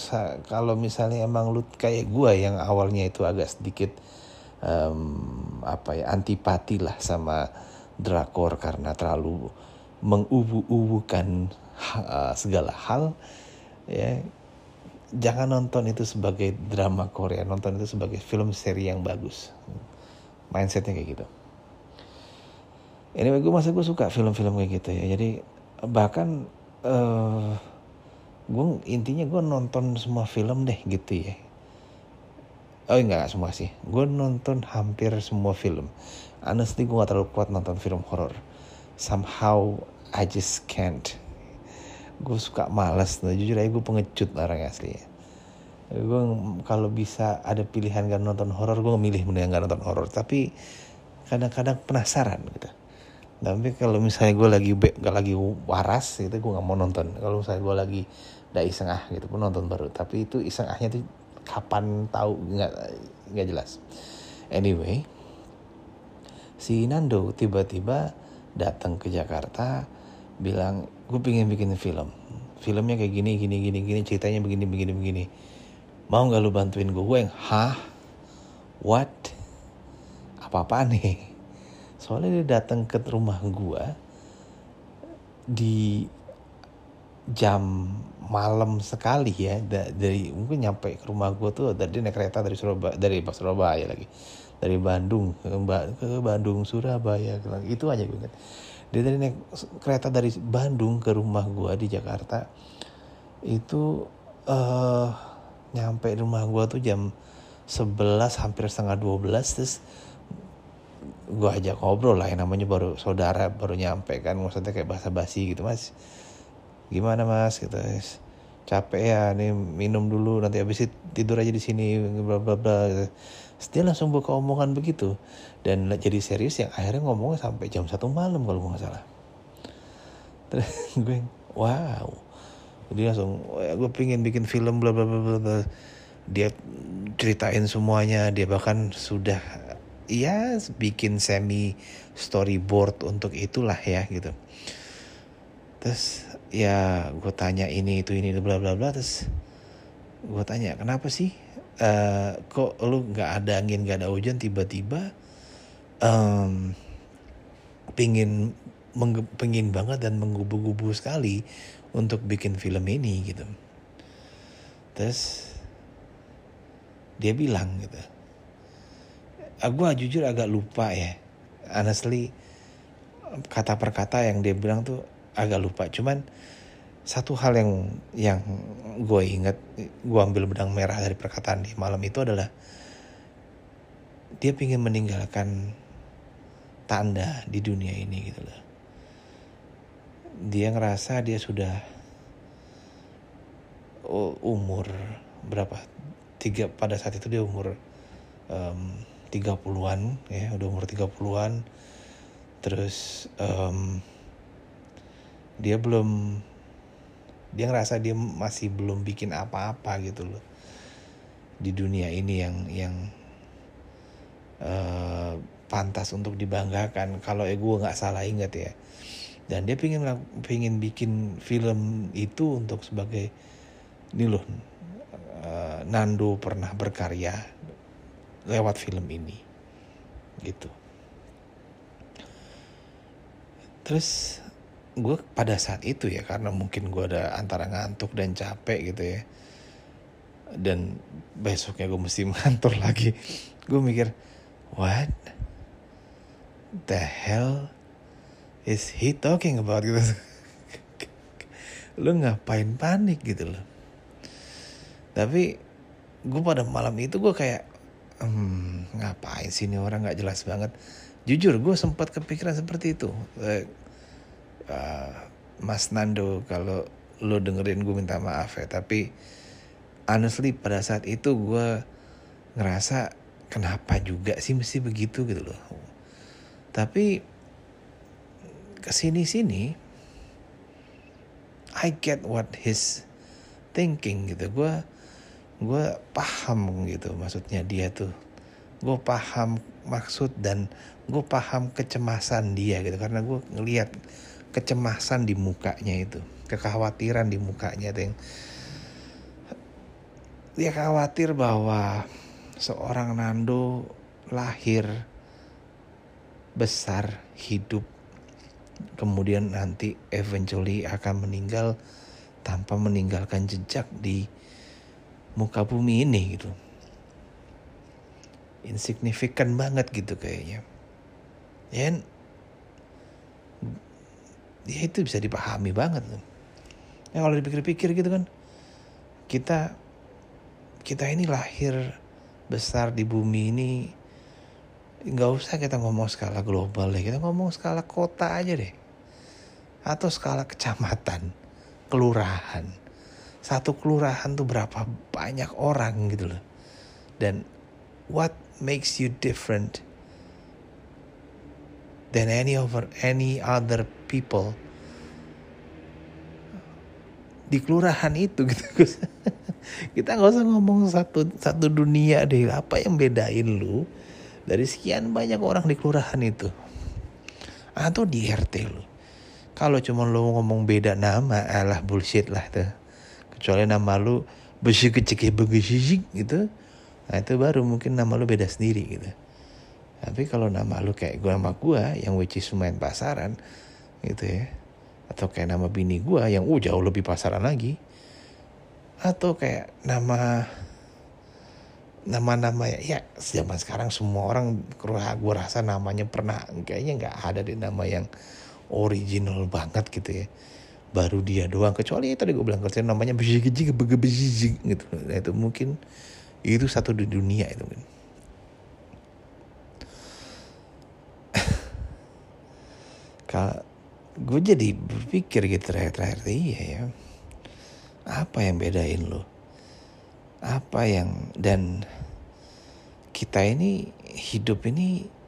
kalau misalnya emang lu kayak gue yang awalnya itu agak sedikit antipati lah sama drakor karena terlalu mengubu-ubukan segala hal ya. Jangan nonton itu sebagai drama Korea, nonton itu sebagai film seri yang bagus. Mindsetnya kayak gitu. Anyway, gue suka film-film kayak gitu ya. Jadi bahkan gue nonton semua film deh gitu ya. Oh enggak semua sih. Gue nonton hampir semua film. Honestly gue gak terlalu kuat nonton film horor. Somehow I just can't. Gue suka malas. Nah, jujur aja gue pengecut orang asli ya. Gue kalau bisa ada pilihan gak nonton horor, gue milih mendingan gak nonton horor. Tapi kadang-kadang penasaran gitu. Tapi kalau misalnya gue lagi waras gitu, gue nggak mau nonton. Kalau misalnya gue lagi dah iseng gitu pun nonton baru. Tapi itu iseng tuh kapan tahu nggak jelas. Anyway, si Nando tiba-tiba datang ke Jakarta bilang gue pengen bikin film. filmnya kayak gini, ceritanya begini. Mau gak lu bantuin gue yang, hah? What? Apa-apaan nih? Soalnya dia datang ke rumah gue di jam malam sekali ya, dari mungkin nyampe ke rumah gue tuh, dia naik kereta dari Surabaya, dari Bandung ke Bandung Surabaya, itu aja gue ingat. Dia tadi naik kereta dari Bandung ke rumah gue di Jakarta itu nyampe rumah gue tuh jam 11 hampir setengah 12. Terus gue ajak ngobrol lah, yang namanya baru saudara, baru nyampe kan, maksudnya kayak basa-basi gitu, mas gimana mas gitu, capek ya, nih minum dulu nanti habis itu tidur aja di sini, bla bla bla. Dia langsung buka omongan begitu dan jadi serius yang akhirnya ngomongnya sampai jam 1 malam kalau gue gak salah. Terus gue wow, dia langsung gue pengen bikin film bla bla bla bla, dia ceritain semuanya. Dia bahkan sudah ya bikin semi storyboard untuk itulah ya gitu. Terus ya gue tanya ini itu ini bla bla bla, terus gue tanya kenapa sih kok lu gak ada angin gak ada hujan tiba-tiba pingin banget dan menggubu-gubu sekali untuk bikin film ini gitu. Terus dia bilang gitu, gue jujur agak lupa ya, honestly kata per kata yang dia bilang tuh agak lupa, cuman satu hal yang gue ingat, gue ambil benang merah dari perkataan di malam itu adalah dia pingin meninggalkan tanda di dunia ini gitu loh. Dia ngerasa dia sudah umur berapa? Pada saat itu dia umur 30-an ya, udah umur 30-an. Terus dia ngerasa dia masih belum bikin apa-apa gitu loh di dunia ini yang pantas untuk dibanggakan, kalau gue nggak salah ingat ya. Dan dia pingin bikin film itu untuk sebagai ini loh, Nando pernah berkarya lewat film ini gitu. Terus gue pada saat itu ya, karena mungkin gue ada antara ngantuk dan capek gitu ya, dan besoknya gue mesti ngantor lagi, gue mikir what the hell is he talking about gitu. Lu ngapain panik gitu loh. Tapi gue pada malam itu gue kayak ngapain sih ini orang, gak jelas banget. Jujur gue sempat kepikiran seperti itu, Mas Nando kalau lo dengerin gue minta maaf ya, tapi honestly pada saat itu gue ngerasa kenapa juga sih mesti begitu gitu loh. Tapi kesini-sini I get what his thinking gitu. Gue paham gitu maksudnya dia tuh, gue paham maksud dan gue paham kecemasan dia gitu, karena gue ngelihat kecemasan di mukanya itu, kekhawatiran di mukanya itu, yang dia khawatir bahwa seorang Nando lahir besar hidup kemudian nanti eventually akan meninggal tanpa meninggalkan jejak di muka bumi ini gitu, insignifikan banget gitu kayaknya. Dan ya itu bisa dipahami banget tuh. Ya kalau dipikir-pikir gitu kan, kita ini lahir besar di bumi ini, nggak usah kita ngomong skala global deh, kita ngomong skala kota aja deh, atau skala kecamatan, kelurahan. Satu kelurahan tuh berapa banyak orang gitu loh. Dan what makes you different than any other people di kelurahan itu gitu. Kita nggak usah ngomong satu dunia deh, apa yang bedain lu dari sekian banyak orang di kelurahan itu atau di RT lu. Kalau cuma lu ngomong beda nama, alah bullshit lah tuh. Kecuali nama lu begitu gitu, nah itu baru mungkin nama lu beda sendiri gitu. Tapi kalau nama lu kayak gua sama gua yang which is main pasaran gitu ya, atau kayak nama bini gua yang jauh lebih pasaran lagi, atau kayak nama ya zaman sekarang semua orang gua rasa namanya pernah, kayaknya nggak ada deh nama yang original banget gitu ya, baru dia doang. Kecuali tadi gue bilang kerja namanya bejig gitu, nah itu mungkin itu satu di dunia itu kan. Kalau gue jadi berpikir gitu terakhir-terakhir, iya ya, apa yang bedain lo, apa yang, dan kita ini hidup ini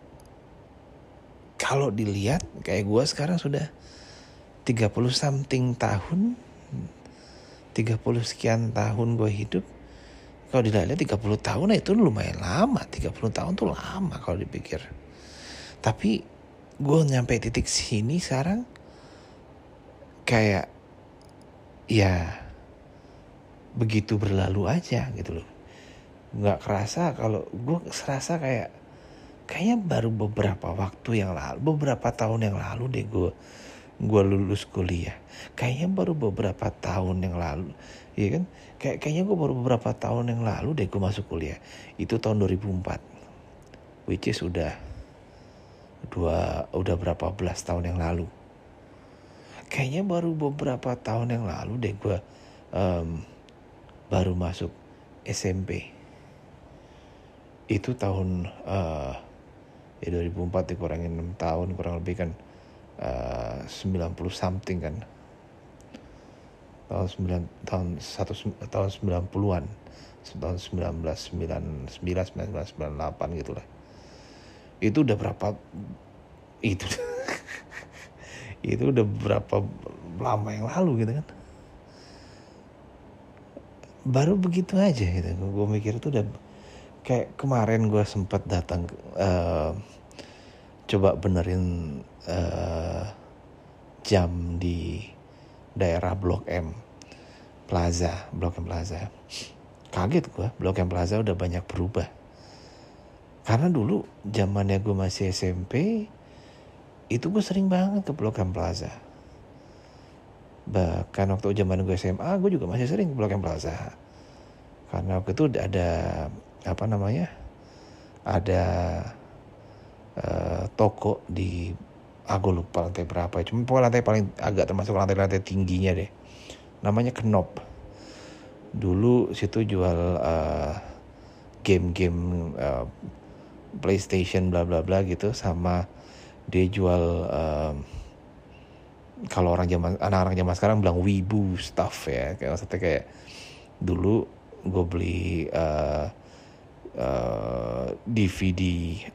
kalau dilihat kayak gue sekarang sudah 30 something tahun, 30 sekian tahun gue hidup. Kalau dilihat 30 tahun itu lumayan lama, 30 tahun tuh lama kalau dipikir. Tapi gue nyampe titik sini sekarang kayak ya begitu berlalu aja gitu loh. Gak kerasa, kalau gue serasa kayaknya baru beberapa waktu yang lalu, beberapa tahun yang lalu deh gue lulus kuliah. Kayaknya baru beberapa tahun yang lalu, iya kan? Kayaknya gue baru beberapa tahun yang lalu deh gue masuk kuliah. Itu tahun 2004, which is udah berapa belas tahun yang lalu. Kayaknya baru beberapa tahun yang lalu deh gue baru masuk SMP. Itu tahun ya 2004 dikurangin 6 tahun kurang lebih kan, 90 something kan, tahun 90-an, tahun 1998 gitu lah. Itu udah berapa itu itu udah berapa lama yang lalu gitu kan. Baru begitu aja gitu gue mikir. Itu udah kayak kemarin gue sempat datang coba benerin jam di daerah Blok M Plaza. Kaget gue, Blok M Plaza udah banyak berubah. Karena dulu zamannya gue masih SMP itu gue sering banget ke Blok M Plaza. Bahkan waktu zaman gue SMA gue juga masih sering ke Blok M Plaza. Karena waktu itu ada toko di, aku lupa lantai berapa, cuma pokoknya lantai paling agak termasuk lantai tingginya deh, namanya Knop. Dulu situ jual game-game PlayStation bla bla bla gitu, sama dia jual kalau anak-anak zaman sekarang bilang wibu stuff ya, kayak maksudnya kayak dulu gue beli DVD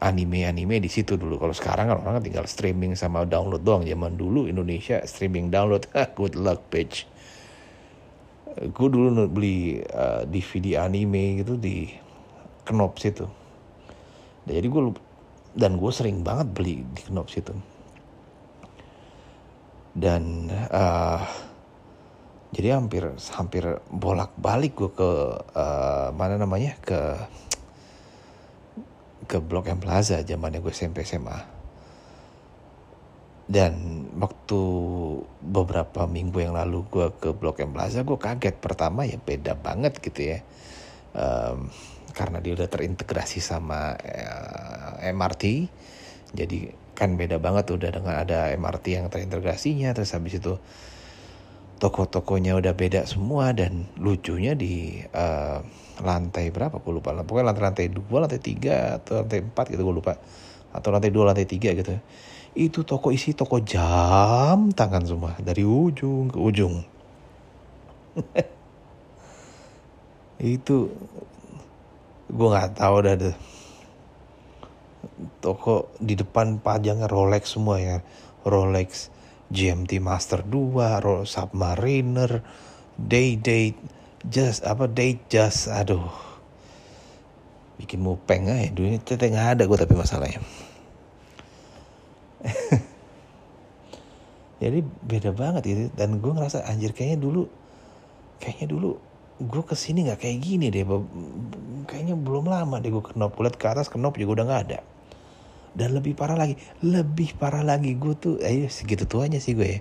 anime di situ dulu. Kalau sekarang kan orang tinggal streaming sama download doang. Zaman dulu Indonesia streaming download, good luck bitch. Gue dulu beli DVD anime gitu di Knop situ. Jadi gue sering banget beli di Knop situ. Dan jadi hampir bolak-balik gue ke ke Blok M Plaza zamannya gue SMP SMA. Dan waktu beberapa minggu yang lalu gue ke Blok M Plaza, gue kaget. Pertama ya beda banget gitu ya, karena dia udah terintegrasi sama MRT. Jadi kan beda banget udah dengan ada MRT yang terintegrasinya. Terus habis itu toko-tokonya udah beda semua. Dan lucunya di lantai berapa gue lupa, pokoknya lantai 2, lantai 3 atau lantai 4 gitu gue lupa, atau lantai 2, lantai 3 gitu. Itu toko isi toko jam tangan semua, dari ujung ke ujung. Itu gue gak tahu dah tuh. Toko di depan pajangnya Rolex semua ya, Rolex GMT Master 2, Submariner, Date Just, aduh. Bikin mupeng aja, duitnya teteh gak ada gue tapi masalahnya. Ya Jadi beda banget gitu. Dan gue ngerasa anjir kayaknya dulu gue kesini gak kayak gini deh. Kayaknya belum lama deh gue kenop. Gue liat ke atas kenop juga udah gak ada. Dan lebih parah lagi gue tuh segitu tuanya sih gue ya.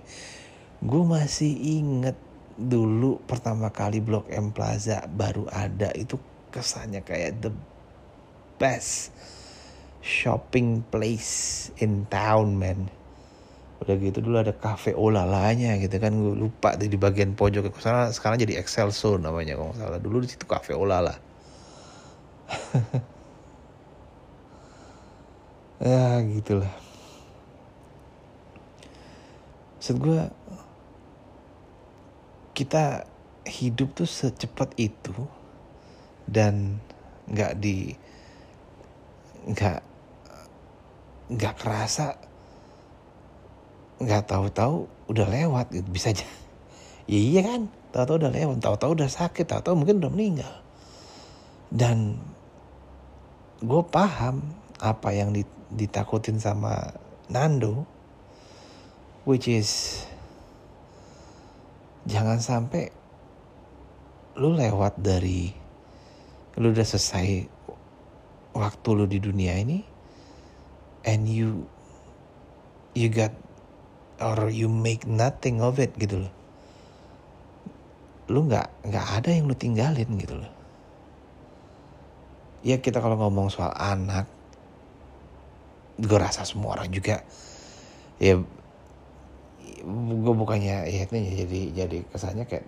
Gue masih inget dulu pertama kali Blok M Plaza baru ada, itu kesannya kayak the best shopping place in town, man. Udah gitu dulu ada cafe Olalanya gitu kan, gue lupa tuh di bagian pojok kesana, sekarang jadi Excelsior namanya kalau nggak salah. Dulu di situ cafe Olala. Ya gitulah. Maksud gue, kita hidup tuh secepat itu dan nggak kerasa, nggak tahu-tahu udah lewat gitu, bisa aja. Ya iya kan, tahu-tahu udah lewat, tahu-tahu udah sakit, tahu-tahu mungkin udah meninggal. Dan gue paham apa yang ditakutin sama Nando, which is jangan sampai lu lewat dari, lu udah selesai waktu lu di dunia ini, and you got or you make nothing of it gitu loh. Lu nggak ada yang lu tinggalin gitu loh. Ya kita kalau ngomong soal anak, gue rasa semua orang juga ya, gue bukannya ya itu jadi kesannya kayak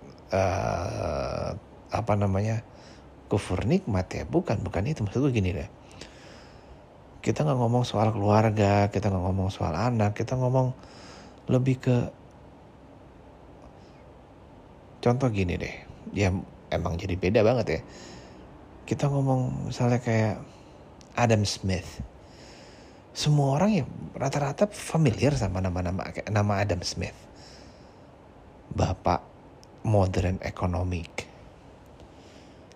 kufur nikmat ya, bukan itu maksud gue. Gini deh, kita nggak ngomong soal keluarga, kita nggak ngomong soal anak, kita ngomong lebih ke contoh gini deh, ya emang jadi beda banget ya. Kita ngomong misalnya kayak Adam Smith. Semua orang ya rata-rata familiar sama nama Adam Smith. Bapak modern economic.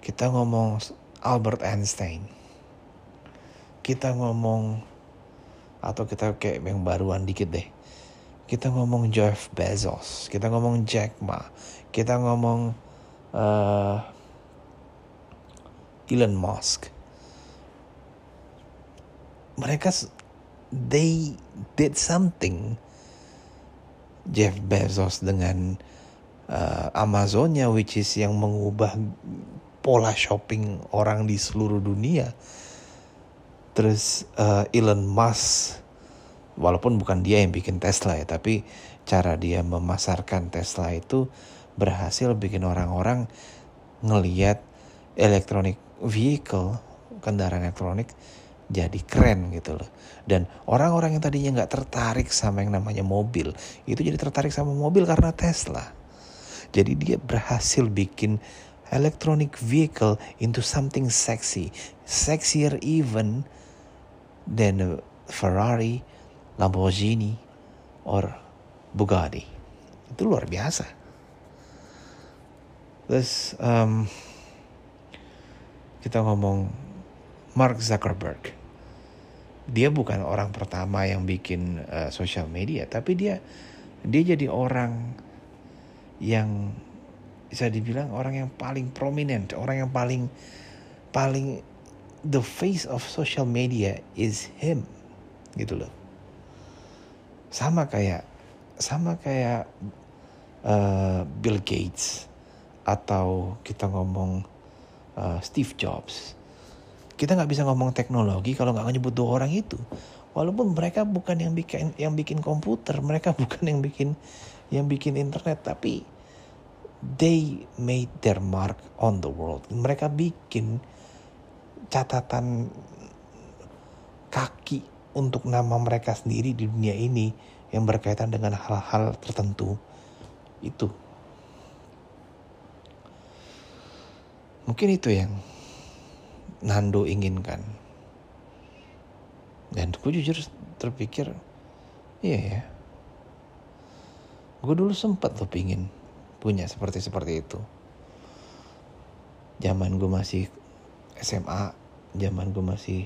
Kita ngomong Albert Einstein. Kita ngomong, atau kita kayak yang baruan dikit deh, kita ngomong Jeff Bezos, kita ngomong Jack Ma, kita ngomong Elon Musk. Mereka they did something. Jeff Bezos dengan Amazonnya, which is yang mengubah pola shopping orang di seluruh dunia. Terus Elon Musk, walaupun bukan dia yang bikin Tesla ya, tapi cara dia memasarkan Tesla itu berhasil bikin orang-orang ngelihat electronic vehicle, kendaraan elektronik, jadi keren gitu loh. Dan orang-orang yang tadinya gak tertarik sama yang namanya mobil, itu jadi tertarik sama mobil karena Tesla. Jadi dia berhasil bikin electronic vehicle into something sexy. Sexier even than a Ferrari, Lamborghini, or Bugatti. Itu luar biasa. Terus kita ngomong Mark Zuckerberg, dia bukan orang pertama yang bikin social media, tapi dia jadi orang yang bisa dibilang orang yang paling prominent, orang yang paling the face of social media is him, gitu loh. Sama kayak Bill Gates, atau kita ngomong Steve Jobs. Kita nggak bisa ngomong teknologi kalau nggak nyebut dua orang itu, walaupun mereka bukan yang bikin komputer, mereka bukan yang bikin internet, tapi they made their mark on the world. Mereka bikin catatan kaki untuk nama mereka sendiri di dunia ini yang berkaitan dengan hal-hal tertentu itu. Mungkin itu yang Nando inginkan. Dan gue jujur terpikir, iya ya, gue dulu sempat tuh pingin punya seperti itu. Zaman gue masih SMA, zaman gue masih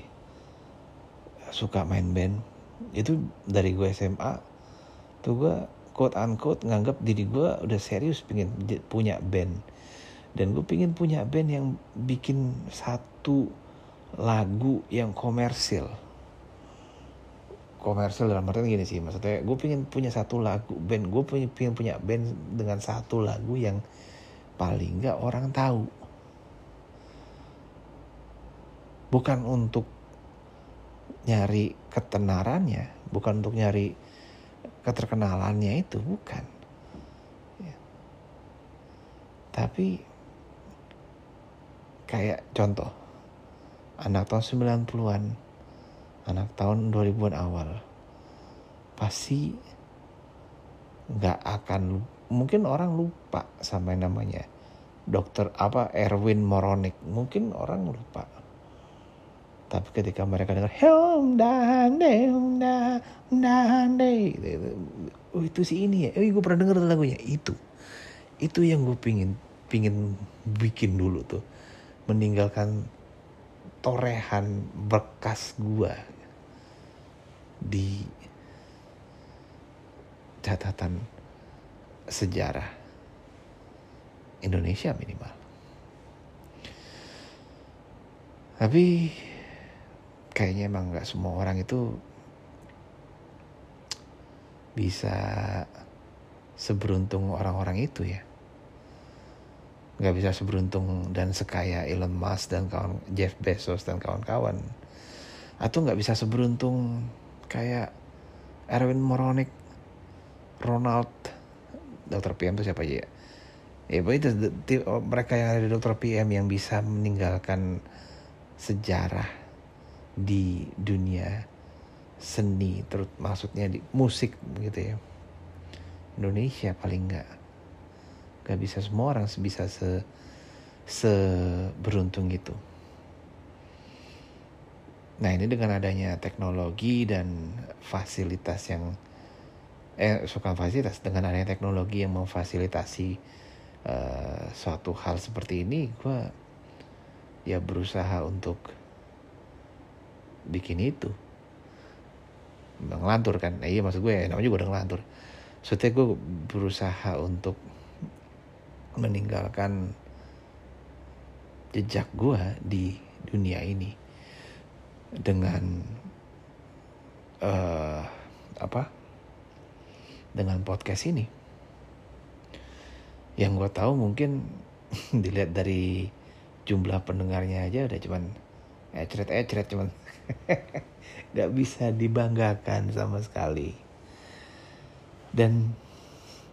suka main band, itu dari gue SMA tuh gue quote unquote nganggap diri gue udah serius pengen punya band. Dan gue pengen punya band yang bikin satu lagu yang komersil. Komersil dalam artian gini sih, maksudnya gue pengen punya satu lagu band, gue pengen punya band dengan satu lagu yang paling gak orang tahu. Bukan untuk nyari ketenarannya, bukan untuk nyari keterkenalannya, itu bukan. Ya. Tapi kayak contoh, anak tahun 90-an, anak tahun 2000-an awal pasti gak akan, mungkin orang lupa sama yang namanya Dokter Erwin Moronik, mungkin orang lupa. Tapi ketika mereka dengar oh itu si ini ya, oh gue pernah denger lagunya, itu yang gue pingin bikin dulu tuh, meninggalkan torehan berkas gue di catatan sejarah Indonesia minimal. Tapi kayaknya emang gak semua orang itu bisa seberuntung orang-orang itu ya. Gak bisa seberuntung dan sekaya Elon Musk dan kawan, Jeff Bezos dan kawan-kawan. Atau gak bisa seberuntung kayak Erwin Moronik, Ronald, Dr. PM itu siapa aja ya. Ya itu mereka yang ada di Dr. PM yang bisa meninggalkan sejarah di dunia seni, maksudnya di musik gitu ya. Indonesia paling gak bisa semua orang bisa seberuntung itu. Nah ini dengan adanya teknologi dan fasilitas yang dengan adanya teknologi yang memfasilitasi suatu hal seperti ini, gue ya berusaha untuk bikin itu. Ngelantur kan, iya maksud gue ya, namanya gue udah ngelantur. Soalnya gue berusaha untuk meninggalkan jejak gue di dunia ini dengan dengan podcast ini. Yang gue tahu mungkin dilihat dari jumlah pendengarnya aja udah cuman ecret cuman nggak bisa dibanggakan sama sekali. Dan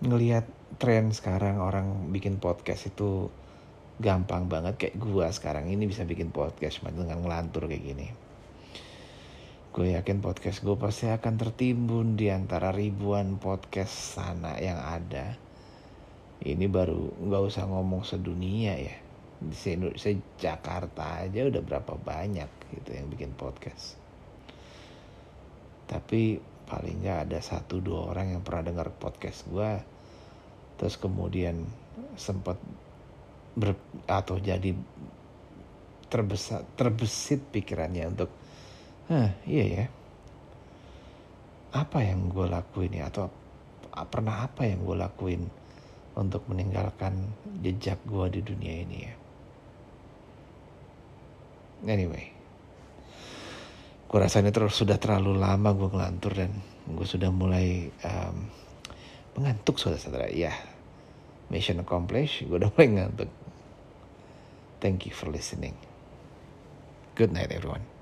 ngelihat tren sekarang orang bikin podcast itu gampang banget, kayak gua sekarang ini bisa bikin podcast dengan ngelantur kayak gini. Gue yakin podcast gue pasti akan tertimbun di antara ribuan podcast sana yang ada. Ini baru nggak usah ngomong sedunia ya, di Jakarta aja udah berapa banyak gitu yang bikin podcast. Tapi paling nggak ada 1-2 orang yang pernah dengar podcast gue, terus kemudian sempat atau jadi terbesit pikirannya untuk, iya ya, apa yang gue lakuin ya, atau pernah apa yang gue lakuin untuk meninggalkan jejak gue di dunia ini ya. Anyway, gue rasanya sudah terlalu lama gue ngelantur dan gue sudah mulai ngantuk saudara-saudara ya. Mission accomplished. Gue udah mulai ngantuk. Thank you for listening. Good night everyone.